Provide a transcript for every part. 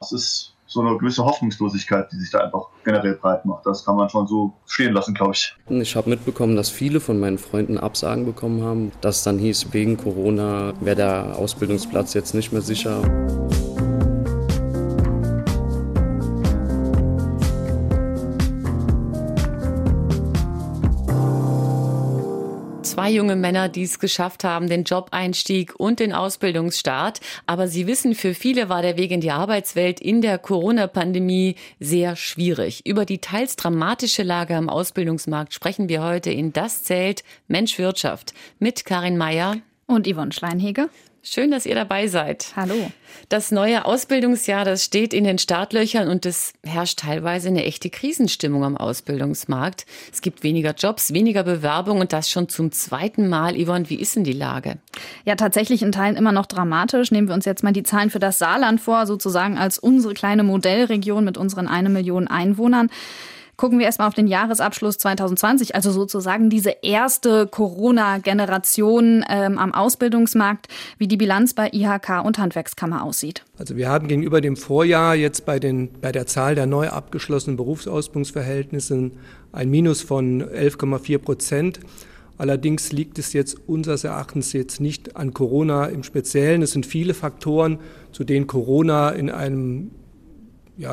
Es ist so eine gewisse Hoffnungslosigkeit, die sich da einfach generell breit macht. Das kann man schon so stehen lassen, glaube ich. Ich habe mitbekommen, dass viele von meinen Freunden Absagen bekommen haben, dass dann hieß, wegen Corona wäre der Ausbildungsplatz jetzt nicht mehr sicher. Zwei junge Männer, die es geschafft haben, den Job-Einstieg und den Ausbildungsstart. Aber Sie wissen, für viele war der Weg in die Arbeitswelt in der Corona-Pandemie sehr schwierig. Über die teils dramatische Lage am Ausbildungsmarkt sprechen wir heute in Das Zelt Mensch Wirtschaft mit Karin Meyer und Yvonne Schleinheger. Schön, dass ihr dabei seid. Hallo. Das neue Ausbildungsjahr, das steht in den Startlöchern und es herrscht teilweise eine echte Krisenstimmung am Ausbildungsmarkt. Es gibt weniger Jobs, weniger Bewerbung und das schon zum zweiten Mal. Yvonne, wie ist denn die Lage? Ja, tatsächlich in Teilen immer noch dramatisch. Nehmen wir uns jetzt mal die Zahlen für das Saarland vor, sozusagen als unsere kleine Modellregion mit unseren 1 Million Einwohnern. Gucken wir erstmal auf den Jahresabschluss 2020, also sozusagen diese erste Corona-Generation am Ausbildungsmarkt, wie die Bilanz bei IHK und Handwerkskammer aussieht. Also wir haben gegenüber dem Vorjahr jetzt bei der Zahl der neu abgeschlossenen Berufsausbildungsverhältnissen ein Minus von 11,4%. Allerdings liegt es jetzt unseres Erachtens jetzt nicht an Corona im Speziellen. Es sind viele Faktoren, zu denen Corona in einem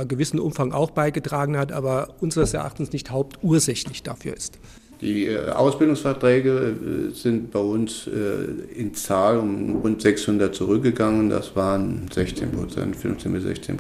gewissen Umfang auch beigetragen hat, aber unseres Erachtens nicht hauptursächlich dafür ist. Die Ausbildungsverträge sind bei uns in Zahl um rund 600 zurückgegangen. Das waren 15 bis 16%.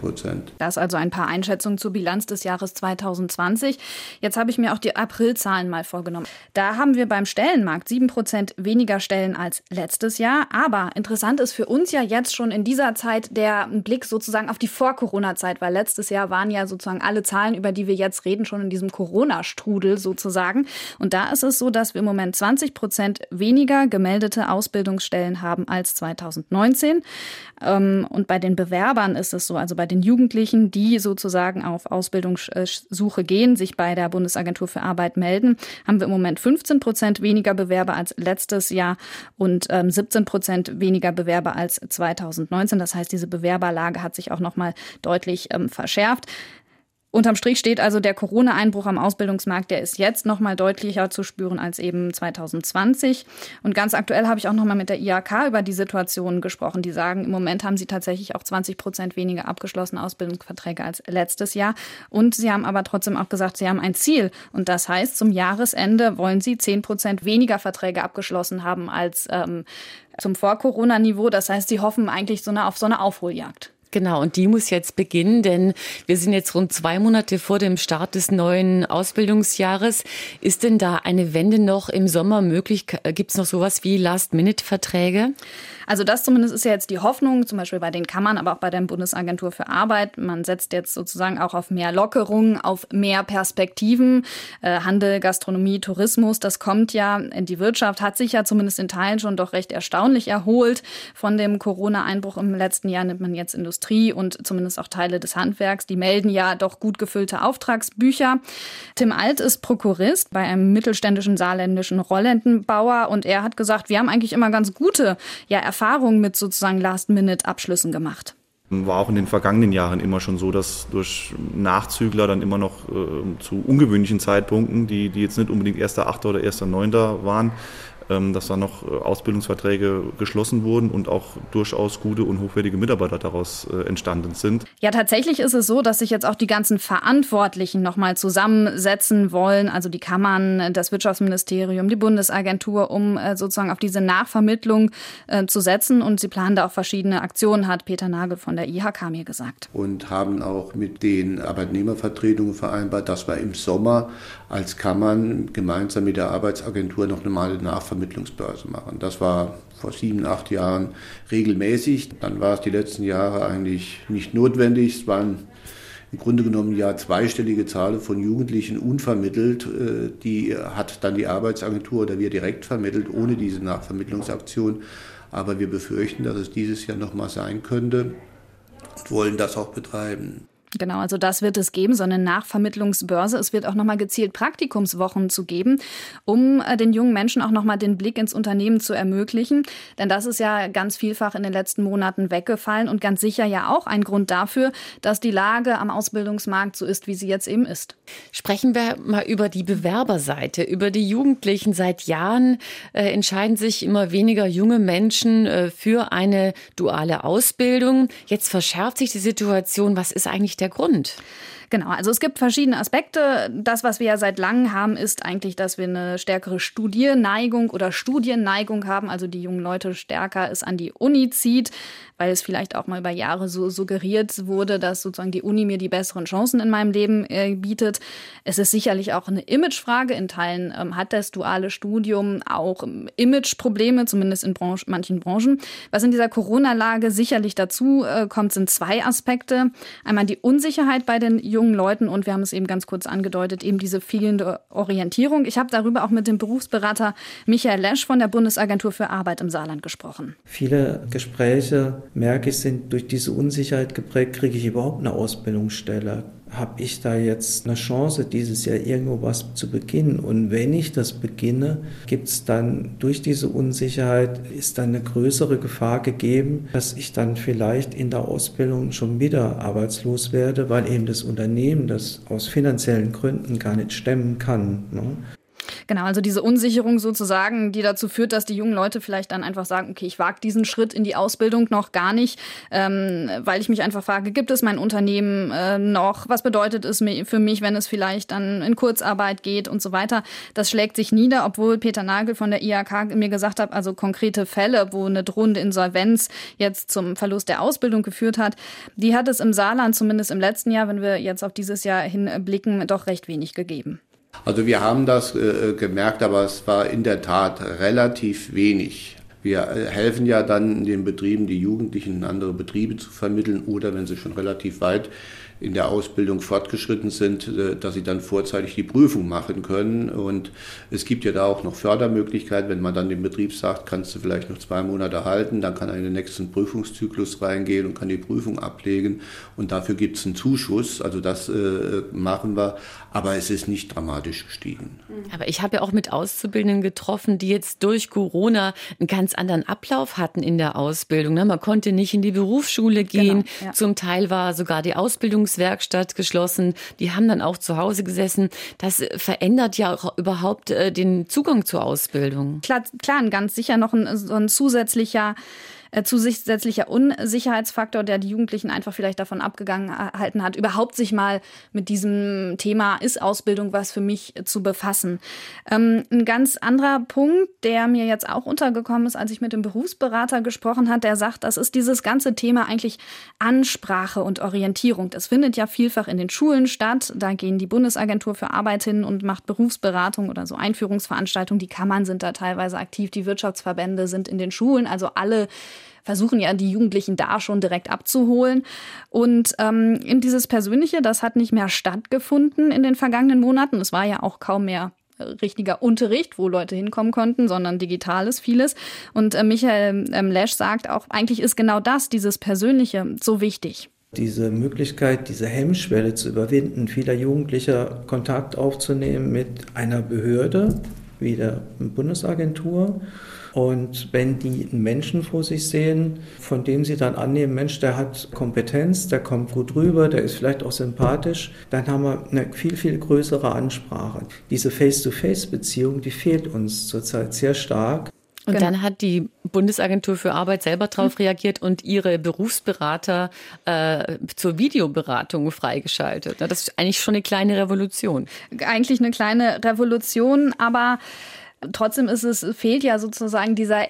Das also ein paar Einschätzungen zur Bilanz des Jahres 2020. Jetzt habe ich mir auch die Aprilzahlen mal vorgenommen. Da haben wir beim Stellenmarkt 7% weniger Stellen als letztes Jahr. Aber interessant ist für uns ja jetzt schon in dieser Zeit der Blick sozusagen auf die Vor-Corona-Zeit, weil letztes Jahr waren ja sozusagen alle Zahlen, über die wir jetzt reden, schon in diesem Corona-Strudel sozusagen. Und da ist es so, dass wir im Moment 20% weniger gemeldete Ausbildungsstellen haben als 2019. Und bei den Bewerbern ist es so, also bei den Jugendlichen, die sozusagen auf Ausbildungssuche gehen, sich bei der Bundesagentur für Arbeit melden, haben wir im Moment 15% weniger Bewerber als letztes Jahr und 17% weniger Bewerber als 2019. Das heißt, diese Bewerberlage hat sich auch nochmal deutlich verschärft. Unterm Strich steht also, der Corona-Einbruch am Ausbildungsmarkt, der ist jetzt noch mal deutlicher zu spüren als eben 2020. Und ganz aktuell habe ich auch noch mal mit der IAK über die Situation gesprochen. Die sagen, im Moment haben sie tatsächlich auch 20% weniger abgeschlossene Ausbildungsverträge als letztes Jahr. Und sie haben aber trotzdem auch gesagt, sie haben ein Ziel. Und das heißt, zum Jahresende wollen sie 10% weniger Verträge abgeschlossen haben als zum Vor-Corona-Niveau. Das heißt, sie hoffen eigentlich auf so eine Aufholjagd. Genau, und die muss jetzt beginnen, denn wir sind jetzt rund 2 Monate vor dem Start des neuen Ausbildungsjahres. Ist denn da eine Wende noch im Sommer möglich? Gibt es noch sowas wie Last-Minute-Verträge? Also das zumindest ist ja jetzt die Hoffnung, zum Beispiel bei den Kammern, aber auch bei der Bundesagentur für Arbeit. Man setzt jetzt sozusagen auch auf mehr Lockerungen, auf mehr Perspektiven. Handel, Gastronomie, Tourismus, das kommt ja. Die Wirtschaft hat sich ja zumindest in Teilen schon doch recht erstaunlich erholt. Von dem Corona-Einbruch im letzten Jahr nimmt man jetzt Industrie und zumindest auch Teile des Handwerks, die melden ja doch gut gefüllte Auftragsbücher. Tim Alt ist Prokurist bei einem mittelständischen saarländischen Rollendenbauer und er hat gesagt, wir haben eigentlich immer ganz gute Erfahrungen mit sozusagen Last-Minute-Abschlüssen gemacht. War auch in den vergangenen Jahren immer schon so, dass durch Nachzügler dann immer noch zu ungewöhnlichen Zeitpunkten, die jetzt nicht unbedingt 1.8. oder 1.9. waren, dass da noch Ausbildungsverträge geschlossen wurden und auch durchaus gute und hochwertige Mitarbeiter daraus entstanden sind. Ja, tatsächlich ist es so, dass sich jetzt auch die ganzen Verantwortlichen nochmal zusammensetzen wollen, also die Kammern, das Wirtschaftsministerium, die Bundesagentur, um sozusagen auf diese Nachvermittlung zu setzen. Und sie planen da auch verschiedene Aktionen, hat Peter Nagel von der IHK mir gesagt. Und haben auch mit den Arbeitnehmervertretungen vereinbart, dass wir im Sommer als Kammern gemeinsam mit der Arbeitsagentur noch einmal eine Nachvermittlungsbörse machen. Das war vor 7, 8 Jahren regelmäßig. Dann war es die letzten Jahre eigentlich nicht notwendig. Es waren im Grunde genommen zweistellige Zahlen von Jugendlichen unvermittelt. Die hat dann die Arbeitsagentur oder wir direkt vermittelt, ohne diese Nachvermittlungsaktion. Aber wir befürchten, dass es dieses Jahr nochmal sein könnte und wollen das auch betreiben. Genau, also das wird es geben, so eine Nachvermittlungsbörse. Es wird auch nochmal gezielt Praktikumswochen zu geben, um den jungen Menschen auch nochmal den Blick ins Unternehmen zu ermöglichen. Denn das ist ja ganz vielfach in den letzten Monaten weggefallen und ganz sicher ja auch ein Grund dafür, dass die Lage am Ausbildungsmarkt so ist, wie sie jetzt eben ist. Sprechen wir mal über die Bewerberseite, über die Jugendlichen. Seit Jahren entscheiden sich immer weniger junge Menschen für eine duale Ausbildung. Jetzt verschärft sich die Situation. Was ist eigentlich der Grund? Genau, also es gibt verschiedene Aspekte. Das, was wir ja seit langem haben, ist eigentlich, dass wir eine stärkere Studienneigung haben, also die jungen Leute stärker es an die Uni zieht, weil es vielleicht auch mal über Jahre so suggeriert wurde, dass sozusagen die Uni mir die besseren Chancen in meinem Leben bietet. Es ist sicherlich auch eine Imagefrage. In Teilen hat das duale Studium auch Imageprobleme, zumindest in manchen Branchen. Was in dieser Corona-Lage sicherlich dazu kommt, sind zwei Aspekte. Einmal die Unsicherheit bei den jungen Leuten und wir haben es eben ganz kurz angedeutet, eben diese fehlende Orientierung. Ich habe darüber auch mit dem Berufsberater Michael Lesch von der Bundesagentur für Arbeit im Saarland gesprochen. Viele Gespräche, merke ich, sind durch diese Unsicherheit geprägt. Kriege ich überhaupt eine Ausbildungsstelle? Habe ich da jetzt eine Chance, dieses Jahr irgendwo was zu beginnen? Und wenn ich das beginne, gibt es dann durch diese Unsicherheit, ist dann eine größere Gefahr gegeben, dass ich dann vielleicht in der Ausbildung schon wieder arbeitslos werde, weil eben das Unternehmen das aus finanziellen Gründen gar nicht stemmen kann, ne? Genau, also diese Unsicherung sozusagen, die dazu führt, dass die jungen Leute vielleicht dann einfach sagen, okay, ich wage diesen Schritt in die Ausbildung noch gar nicht, weil ich mich einfach frage, gibt es mein Unternehmen noch? Was bedeutet es für mich, wenn es vielleicht dann in Kurzarbeit geht und so weiter? Das schlägt sich nieder, obwohl Peter Nagel von der IAK mir gesagt hat, also konkrete Fälle, wo eine drohende Insolvenz jetzt zum Verlust der Ausbildung geführt hat, die hat es im Saarland zumindest im letzten Jahr, wenn wir jetzt auf dieses Jahr hinblicken, doch recht wenig gegeben. Also wir haben das gemerkt, aber es war in der Tat relativ wenig. Wir helfen ja dann den Betrieben, die Jugendlichen in andere Betriebe zu vermitteln oder wenn sie schon relativ weit in der Ausbildung fortgeschritten sind, dass sie dann vorzeitig die Prüfung machen können. Und es gibt ja da auch noch Fördermöglichkeiten, wenn man dann dem Betrieb sagt, kannst du vielleicht noch 2 Monate halten, dann kann er in den nächsten Prüfungszyklus reingehen und kann die Prüfung ablegen. Und dafür gibt es einen Zuschuss, also das machen wir. Aber es ist nicht dramatisch gestiegen. Aber ich habe ja auch mit Auszubildenden getroffen, die jetzt durch Corona einen ganz anderen Ablauf hatten in der Ausbildung. Man konnte nicht in die Berufsschule gehen. Genau, ja. Zum Teil war sogar die Ausbildung Werkstatt geschlossen, die haben dann auch zu Hause gesessen. Das verändert ja auch überhaupt den Zugang zur Ausbildung. Klar, ganz sicher noch so ein zusätzlicher Unsicherheitsfaktor, der die Jugendlichen einfach vielleicht davon abgehalten hat, überhaupt sich mal mit diesem Thema, ist Ausbildung was für mich, zu befassen. Ein ganz anderer Punkt, der mir jetzt auch untergekommen ist, als ich mit dem Berufsberater gesprochen habe, der sagt, das ist dieses ganze Thema eigentlich Ansprache und Orientierung. Das findet ja vielfach in den Schulen statt. Da gehen die Bundesagentur für Arbeit hin und macht Berufsberatung oder so Einführungsveranstaltungen. Die Kammern sind da teilweise aktiv, die Wirtschaftsverbände sind in den Schulen, also alle versuchen ja die Jugendlichen da schon direkt abzuholen. Und in dieses Persönliche, das hat nicht mehr stattgefunden in den vergangenen Monaten. Es war ja auch kaum mehr richtiger Unterricht, wo Leute hinkommen konnten, sondern digitales vieles. Und Michael Lesch sagt auch, eigentlich ist genau das, dieses Persönliche, so wichtig. Diese Möglichkeit, diese Hemmschwelle zu überwinden, vieler Jugendlicher Kontakt aufzunehmen mit einer Behörde, wie der Bundesagentur. Und wenn die einen Menschen vor sich sehen, von dem sie dann annehmen, Mensch, der hat Kompetenz, der kommt gut rüber, der ist vielleicht auch sympathisch, dann haben wir eine viel, viel größere Ansprache. Diese Face-to-Face-Beziehung, die fehlt uns zurzeit sehr stark. Und genau, dann hat die Bundesagentur für Arbeit selber drauf reagiert und ihre Berufsberater zur Videoberatung freigeschaltet. Das ist eigentlich schon eine kleine Revolution. Eigentlich eine kleine Revolution, aber trotzdem fehlt ja sozusagen dieser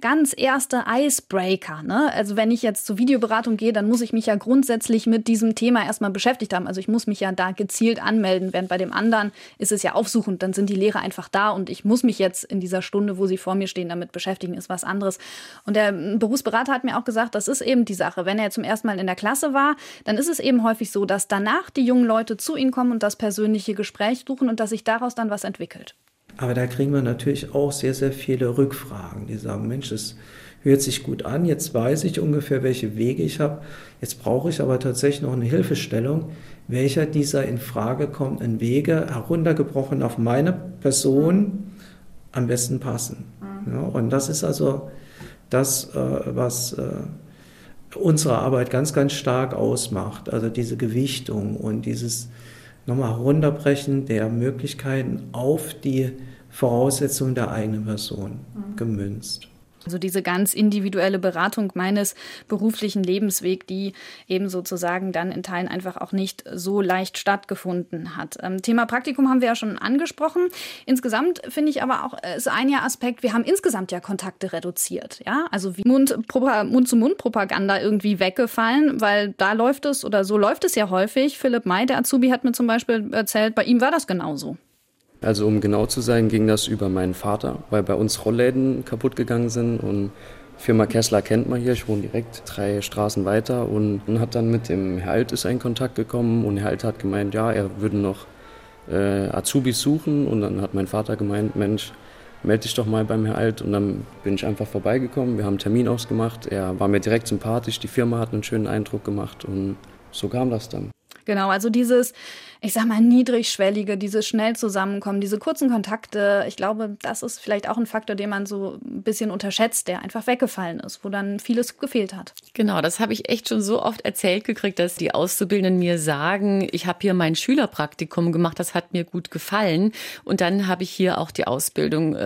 ganz erste Icebreaker, ne? Also wenn ich jetzt zur Videoberatung gehe, dann muss ich mich ja grundsätzlich mit diesem Thema erstmal beschäftigt haben. Also ich muss mich ja da gezielt anmelden, während bei dem anderen ist es ja aufsuchend. Dann sind die Lehrer einfach da und ich muss mich jetzt in dieser Stunde, wo sie vor mir stehen, damit beschäftigen, ist was anderes. Und der Berufsberater hat mir auch gesagt, das ist eben die Sache. Wenn er zum ersten Mal in der Klasse war, dann ist es eben häufig so, dass danach die jungen Leute zu ihnen kommen und das persönliche Gespräch suchen und dass sich daraus dann was entwickelt. Aber da kriegen wir natürlich auch sehr, sehr viele Rückfragen, die sagen, Mensch, das hört sich gut an, jetzt weiß ich ungefähr, welche Wege ich habe, jetzt brauche ich aber tatsächlich noch eine Hilfestellung, welcher dieser in Frage kommenden Wege heruntergebrochen auf meine Person am besten passen. Ja, und das ist also das, was unsere Arbeit ganz, ganz stark ausmacht, also diese Gewichtung und dieses nochmal herunterbrechen der Möglichkeiten auf die Voraussetzungen der eigenen Person gemünzt. Also diese ganz individuelle Beratung meines beruflichen Lebenswegs, die eben sozusagen dann in Teilen einfach auch nicht so leicht stattgefunden hat. Thema Praktikum haben wir ja schon angesprochen. Insgesamt finde ich aber auch, ist ein Aspekt, wir haben insgesamt ja Kontakte reduziert. Ja? Also wie Mund-zu-Mund-Propaganda irgendwie weggefallen, weil da läuft es oder so läuft es ja häufig. Philipp May, der Azubi, hat mir zum Beispiel erzählt, bei ihm war das genauso. Also um genau zu sein, ging das über meinen Vater, weil bei uns Rollläden kaputt gegangen sind und Firma Kessler kennt man hier, ich wohne direkt 3 Straßen weiter und hat dann mit dem Herr Alt ist in Kontakt gekommen und Herr Alt hat gemeint, ja, er würde noch Azubis suchen und dann hat mein Vater gemeint, Mensch, melde dich doch mal beim Herr Alt und dann bin ich einfach vorbeigekommen, wir haben einen Termin ausgemacht, er war mir direkt sympathisch, die Firma hat einen schönen Eindruck gemacht und so kam das dann. Genau, also dieses, ich sag mal, niedrigschwellige, dieses schnell Zusammenkommen, diese kurzen Kontakte, ich glaube, das ist vielleicht auch ein Faktor, den man so ein bisschen unterschätzt, der einfach weggefallen ist, wo dann vieles gefehlt hat. Genau, das habe ich echt schon so oft erzählt gekriegt, dass die Auszubildenden mir sagen, ich habe hier mein Schülerpraktikum gemacht, das hat mir gut gefallen und dann habe ich hier auch die Ausbildung,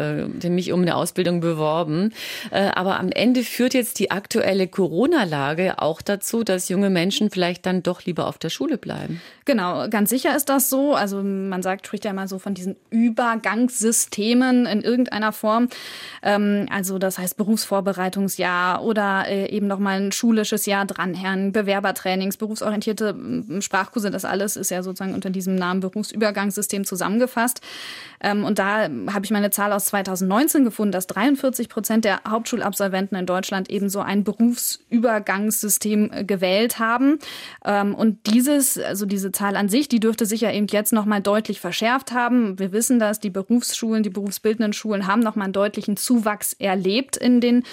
mich um eine Ausbildung beworben. Aber am Ende führt jetzt die aktuelle Corona-Lage auch dazu, dass junge Menschen vielleicht dann doch lieber auf der Schule bleiben. Genau, ganz sicher ist das so. Also man spricht ja immer so von diesen Übergangssystemen in irgendeiner Form. Also das heißt Berufsvorbereitungsjahr oder eben nochmal ein schulisches Jahr dranhängen, Bewerbertrainings, berufsorientierte Sprachkurse, das alles ist ja sozusagen unter diesem Namen Berufsübergangssystem zusammengefasst. Und da habe ich meine Zahl aus 2019 gefunden, dass 43% der Hauptschulabsolventen in Deutschland eben so ein Berufsübergangssystem gewählt haben. Und diese Zahl an sich, die dürfte sich ja eben jetzt nochmal deutlich verschärft haben. Wir wissen das, die Berufsschulen, die berufsbildenden Schulen haben nochmal einen deutlichen Zuwachs erlebt in den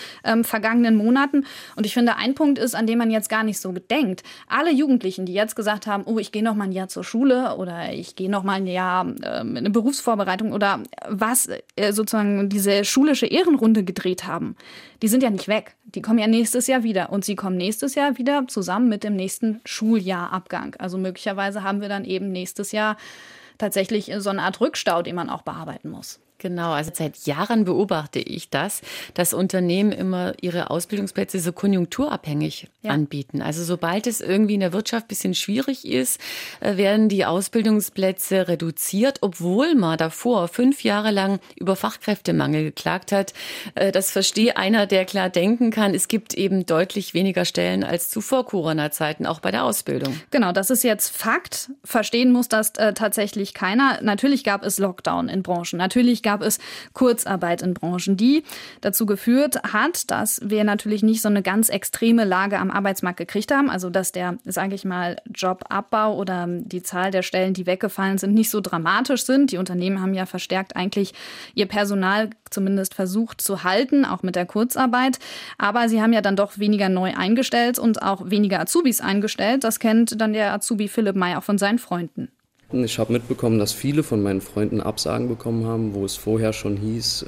vergangenen Monaten. Und ich finde, ein Punkt ist, an dem man jetzt gar nicht so denkt. Alle Jugendlichen, die jetzt gesagt haben, oh, ich gehe nochmal ein Jahr zur Schule oder ich gehe nochmal ein Jahr in eine Berufsvorbereitung oder was sozusagen diese schulische Ehrenrunde gedreht haben, die sind ja nicht weg. Die kommen ja nächstes Jahr wieder und sie kommen nächstes Jahr wieder zusammen mit dem nächsten Schuljahrabgang. Also möglicherweise haben wir dann eben nächstes Jahr tatsächlich so eine Art Rückstau, den man auch bearbeiten muss. Genau, also seit Jahren beobachte ich das, dass Unternehmen immer ihre Ausbildungsplätze so konjunkturabhängig anbieten. Also sobald es irgendwie in der Wirtschaft ein bisschen schwierig ist, werden die Ausbildungsplätze reduziert, obwohl man davor 5 Jahre lang über Fachkräftemangel geklagt hat. Das verstehe einer, der klar denken kann, es gibt eben deutlich weniger Stellen als zu Vor-Corona-Zeiten, auch bei der Ausbildung. Genau, das ist jetzt Fakt. Verstehen muss das tatsächlich keiner. Natürlich gab es Lockdown in Branchen, natürlich gab es Kurzarbeit in Branchen, die dazu geführt hat, dass wir natürlich nicht so eine ganz extreme Lage am Arbeitsmarkt gekriegt haben. Also dass der, sage ich mal, Jobabbau oder die Zahl der Stellen, die weggefallen sind, nicht so dramatisch sind. Die Unternehmen haben ja verstärkt eigentlich ihr Personal zumindest versucht zu halten, auch mit der Kurzarbeit. Aber sie haben ja dann doch weniger neu eingestellt und auch weniger Azubis eingestellt. Das kennt dann der Azubi Philipp May auch von seinen Freunden. Ich habe mitbekommen, dass viele von meinen Freunden Absagen bekommen haben, wo es vorher schon hieß,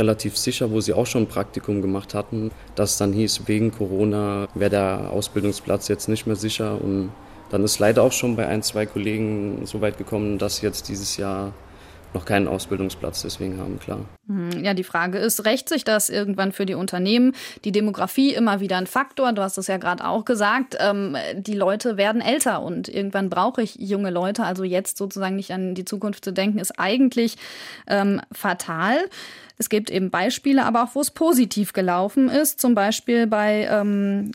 relativ sicher, wo sie auch schon ein Praktikum gemacht hatten, dass dann hieß, wegen Corona wäre der Ausbildungsplatz jetzt nicht mehr sicher. Und dann ist leider auch schon bei 1, 2 Kollegen so weit gekommen, dass jetzt dieses Jahr noch keinen Ausbildungsplatz deswegen haben, klar. Ja, die Frage ist, rächt sich das irgendwann für die Unternehmen? Die Demografie immer wieder ein Faktor, du hast es ja gerade auch gesagt, die Leute werden älter und irgendwann brauche ich junge Leute, also jetzt sozusagen nicht an die Zukunft zu denken, ist eigentlich fatal. Es gibt eben Beispiele, aber auch wo es positiv gelaufen ist, zum Beispiel bei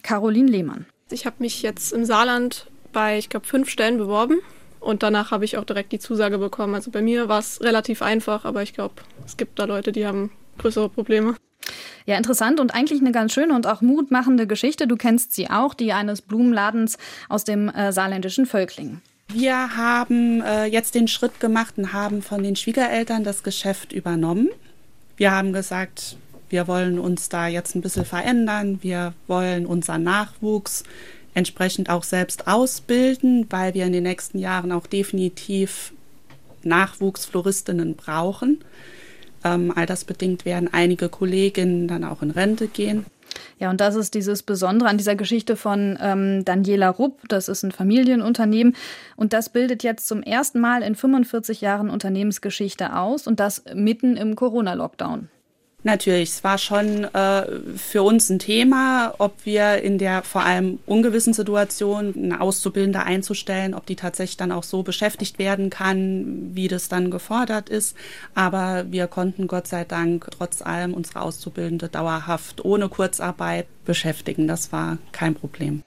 Caroline Lehmann. Ich habe mich jetzt im Saarland bei, ich glaube, 5 Stellen beworben. Und danach habe ich auch direkt die Zusage bekommen. Also bei mir war es relativ einfach, aber ich glaube, es gibt da Leute, die haben größere Probleme. Ja, interessant und eigentlich eine ganz schöne und auch mutmachende Geschichte. Du kennst sie auch, die eines Blumenladens aus dem saarländischen Völklingen. Wir haben jetzt den Schritt gemacht und haben von den Schwiegereltern das Geschäft übernommen. Wir haben gesagt, wir wollen uns da jetzt ein bisschen verändern, wir wollen unseren Nachwuchs entsprechend auch selbst ausbilden, weil wir in den nächsten Jahren auch definitiv Nachwuchsfloristinnen brauchen. Altersbedingt werden einige Kolleginnen dann auch in Rente gehen. Ja, und das ist dieses Besondere an dieser Geschichte von Daniela Rupp. Das ist ein Familienunternehmen und das bildet jetzt zum ersten Mal in 45 Jahren Unternehmensgeschichte aus und das mitten im Corona-Lockdown. Natürlich, es war schon für uns ein Thema, ob wir in der vor allem ungewissen Situation eine Auszubildende einzustellen, ob die tatsächlich dann auch so beschäftigt werden kann, wie das dann gefordert ist. Aber wir konnten Gott sei Dank trotz allem unsere Auszubildende dauerhaft ohne Kurzarbeit beschäftigen. Das war kein Problem.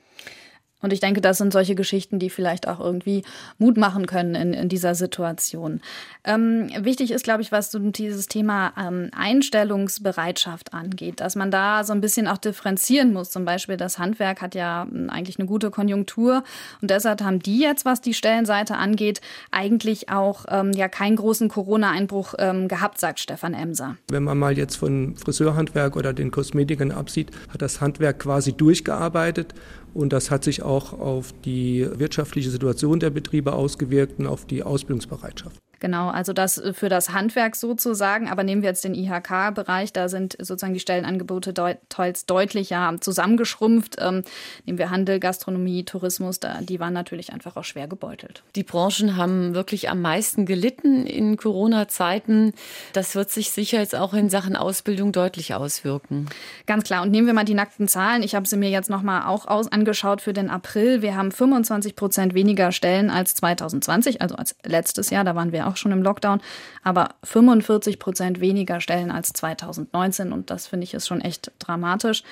Und ich denke, das sind solche Geschichten, die vielleicht auch irgendwie Mut machen können in dieser Situation. Wichtig ist, glaube ich, was so dieses Thema Einstellungsbereitschaft angeht, dass man da so ein bisschen auch differenzieren muss. Zum Beispiel das Handwerk hat ja eigentlich eine gute Konjunktur und deshalb haben die jetzt, was die Stellenseite angeht, eigentlich auch keinen großen Corona-Einbruch gehabt, sagt Stefan Emser. Wenn man mal jetzt von Friseurhandwerk oder den Kosmetikern absieht, hat das Handwerk quasi durchgearbeitet. Und das hat sich auch auf die wirtschaftliche Situation der Betriebe ausgewirkt und auf die Ausbildungsbereitschaft. Genau, also das für das Handwerk sozusagen. Aber nehmen wir jetzt den IHK-Bereich, da sind sozusagen die Stellenangebote teils deutlicher zusammengeschrumpft. Nehmen wir Handel, Gastronomie, Tourismus, die waren natürlich einfach auch schwer gebeutelt. Die Branchen haben wirklich am meisten gelitten in Corona-Zeiten. Das wird sich sicher jetzt auch in Sachen Ausbildung deutlich auswirken. Ganz klar. Und nehmen wir mal die nackten Zahlen. Ich habe sie mir jetzt nochmal auch angeschaut für den April. Wir haben 25% weniger Stellen als 2020, also als letztes Jahr. Da waren wir auch schon im Lockdown, aber 45% weniger Stellen als 2019 und das finde ich ist schon echt dramatisch.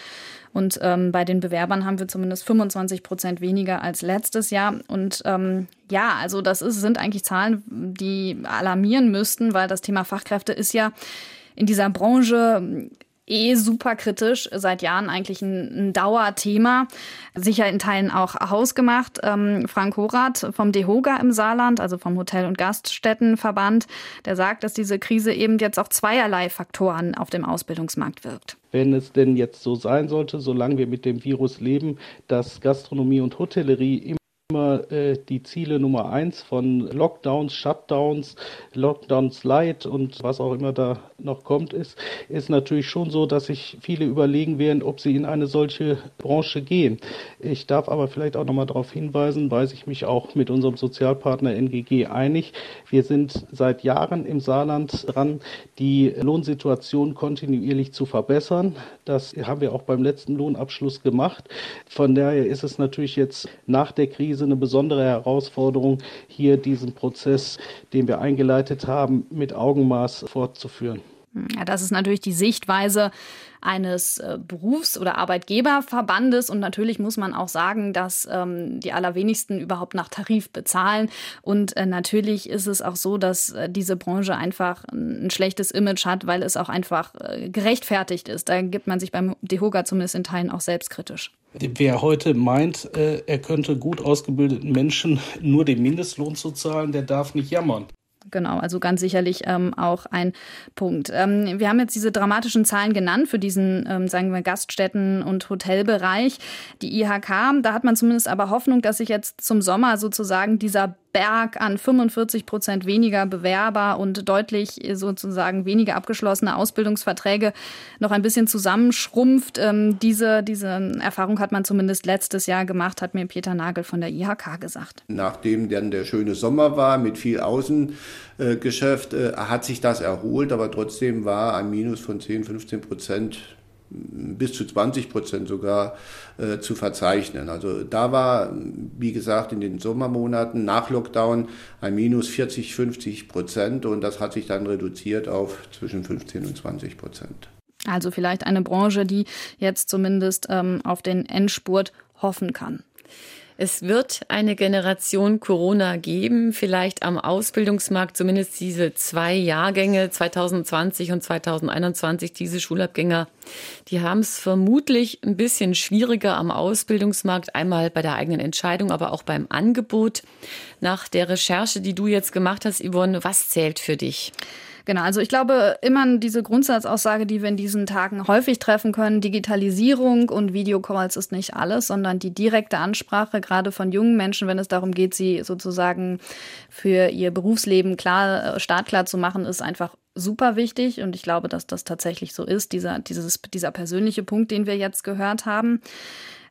Und bei den Bewerbern haben wir zumindest 25% weniger als letztes Jahr. Und also das sind eigentlich Zahlen, die alarmieren müssten, weil das Thema Fachkräfte ist ja in dieser Branche super kritisch, seit Jahren eigentlich ein Dauerthema, sicher in Teilen auch hausgemacht. Frank Horath vom DEHOGA im Saarland, also vom Hotel- und Gaststättenverband, der sagt, dass diese Krise eben jetzt auf zweierlei Faktoren auf dem Ausbildungsmarkt wirkt. Wenn es denn jetzt so sein sollte, solange wir mit dem Virus leben, dass Gastronomie und Hotellerie immer die Ziele Nummer 1 von Lockdowns, Shutdowns, Lockdowns Light und was auch immer da noch kommt, ist natürlich schon so, dass sich viele überlegen werden, ob sie in eine solche Branche gehen. Ich darf aber vielleicht auch nochmal darauf hinweisen, weiß ich mich auch mit unserem Sozialpartner NGG einig. Wir sind seit Jahren im Saarland dran, die Lohnsituation kontinuierlich zu verbessern. Das haben wir auch beim letzten Lohnabschluss gemacht. Von daher ist es natürlich jetzt nach der Krise eine besondere Herausforderung, hier diesen Prozess, den wir eingeleitet haben, mit Augenmaß fortzuführen. Ja, das ist natürlich die Sichtweise eines Berufs- oder Arbeitgeberverbandes. Und natürlich muss man auch sagen, dass die allerwenigsten überhaupt nach Tarif bezahlen. Und natürlich ist es auch so, dass diese Branche einfach ein schlechtes Image hat, weil es auch einfach gerechtfertigt ist. Da gibt man sich beim DEHOGA zumindest in Teilen auch selbstkritisch. Wer heute meint, er könnte gut ausgebildeten Menschen nur den Mindestlohn zu zahlen, der darf nicht jammern. Genau, also ganz sicherlich auch ein Punkt. Wir haben jetzt diese dramatischen Zahlen genannt für diesen, sagen wir, Gaststätten- und Hotelbereich. Die IHK, da hat man zumindest aber Hoffnung, dass sich jetzt zum Sommer sozusagen dieser Berg an 45% weniger Bewerber und deutlich sozusagen weniger abgeschlossene Ausbildungsverträge noch ein bisschen zusammenschrumpft. Diese Erfahrung hat man zumindest letztes Jahr gemacht, hat mir Peter Nagel von der IHK gesagt. Nachdem dann der schöne Sommer war mit viel Außengeschäft, hat sich das erholt, aber trotzdem war ein Minus von 10-15%. Bis zu 20% sogar zu verzeichnen. Also da war, wie gesagt, in den Sommermonaten nach Lockdown ein Minus 40-50% und das hat sich dann reduziert auf zwischen 15 und 20%. Also vielleicht eine Branche, die jetzt zumindest auf den Endspurt hoffen kann. Es wird eine Generation Corona geben, vielleicht am Ausbildungsmarkt, zumindest diese 2 Jahrgänge, 2020 und 2021, diese Schulabgänger, die haben es vermutlich ein bisschen schwieriger am Ausbildungsmarkt, einmal bei der eigenen Entscheidung, aber auch beim Angebot. Nach der Recherche, die du jetzt gemacht hast, Yvonne, was zählt für dich? Genau, also ich glaube immer diese Grundsatzaussage, die wir in diesen Tagen häufig treffen können, Digitalisierung und Videocalls ist nicht alles, sondern die direkte Ansprache, gerade von jungen Menschen, wenn es darum geht, sie sozusagen für ihr Berufsleben startklar zu machen, ist einfach super wichtig und ich glaube, dass das tatsächlich so ist, dieser persönliche Punkt, den wir jetzt gehört haben.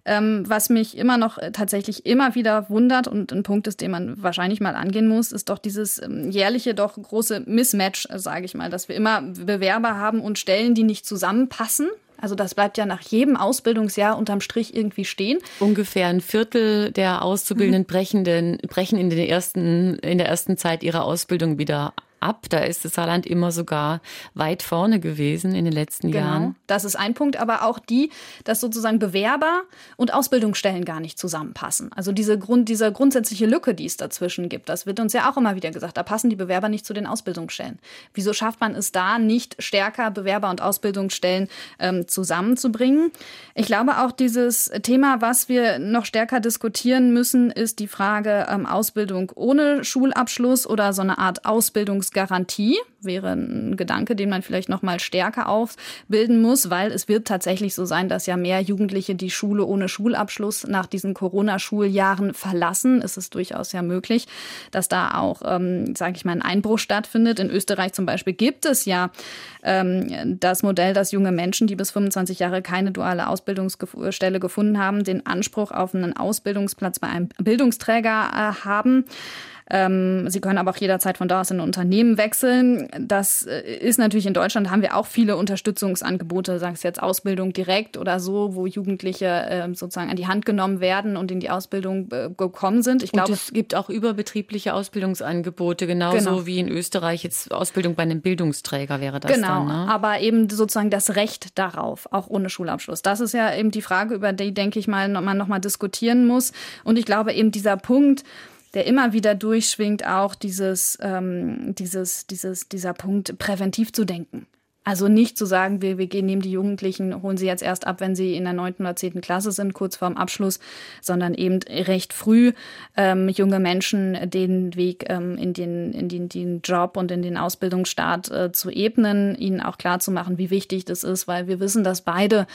Was mich immer noch tatsächlich immer wieder wundert und ein Punkt ist, den man wahrscheinlich mal angehen muss, ist doch dieses jährliche, doch große Mismatch, sage ich mal, dass wir immer Bewerber haben und Stellen, die nicht zusammenpassen. Also das bleibt ja nach jedem Ausbildungsjahr unterm Strich irgendwie stehen. Ungefähr ein Viertel der Auszubildenden brechen in der ersten Zeit ihrer Ausbildung wieder ab. Da ist das Saarland immer sogar weit vorne gewesen in den letzten Jahren. Das ist ein Punkt, aber auch dass sozusagen Bewerber und Ausbildungsstellen gar nicht zusammenpassen. Also diese grundsätzliche Lücke, die es dazwischen gibt, das wird uns ja auch immer wieder gesagt, da passen die Bewerber nicht zu den Ausbildungsstellen. Wieso schafft man es da nicht stärker, Bewerber und Ausbildungsstellen zusammenzubringen? Ich glaube auch dieses Thema, was wir noch stärker diskutieren müssen, ist die Frage Ausbildung ohne Schulabschluss oder so eine Art Ausbildungsgarantie wäre ein Gedanke, den man vielleicht noch mal stärker aufbilden muss, weil es wird tatsächlich so sein, dass ja mehr Jugendliche die Schule ohne Schulabschluss nach diesen Corona-Schuljahren verlassen. Es ist durchaus ja möglich, dass da auch, sage ich mal, ein Einbruch stattfindet. In Österreich zum Beispiel gibt es ja das Modell, dass junge Menschen, die bis 25 Jahre keine duale Ausbildungsstelle gefunden haben, den Anspruch auf einen Ausbildungsplatz bei einem Bildungsträger haben. Sie können aber auch jederzeit von da aus in ein Unternehmen wechseln. Das ist natürlich in Deutschland, haben wir auch viele Unterstützungsangebote, sagen es jetzt Ausbildung direkt oder so, wo Jugendliche sozusagen an die Hand genommen werden und in die Ausbildung gekommen sind. Ich glaube, es gibt auch überbetriebliche Ausbildungsangebote, genauso wie in Österreich jetzt Ausbildung bei einem Bildungsträger wäre das dann. Genau, ne? Aber eben sozusagen das Recht darauf, auch ohne Schulabschluss. Das ist ja eben die Frage, über die, denke ich mal, man nochmal diskutieren muss. Und ich glaube eben dieser Punkt, der immer wieder durchschwingt, auch dieser Punkt, präventiv zu denken. Also nicht zu sagen, wir nehmen die Jugendlichen, holen sie jetzt erst ab, wenn sie in der 9. oder 10. Klasse sind, kurz vorm Abschluss, sondern eben recht früh junge Menschen den Weg in den Job und in den Ausbildungsstart zu ebnen, ihnen auch klarzumachen, wie wichtig das ist, weil wir wissen, dass beide,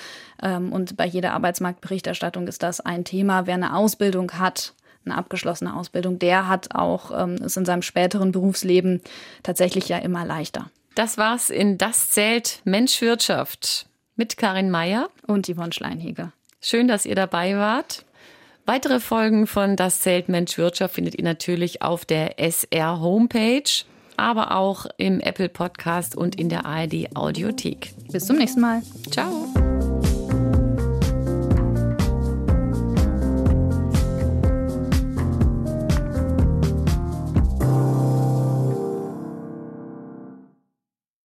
und bei jeder Arbeitsmarktberichterstattung ist das ein Thema, wer eine Ausbildung hat, eine abgeschlossene Ausbildung, der hat auch es in seinem späteren Berufsleben tatsächlich ja immer leichter. Das war's in Das Zelt Mensch Wirtschaft mit Karin Meyer und Yvonne Schleinheger. Schön, dass ihr dabei wart. Weitere Folgen von Das Zelt Mensch Wirtschaft findet ihr natürlich auf der SR-Homepage, aber auch im Apple Podcast und in der ARD Audiothek. Bis zum nächsten Mal. Ciao.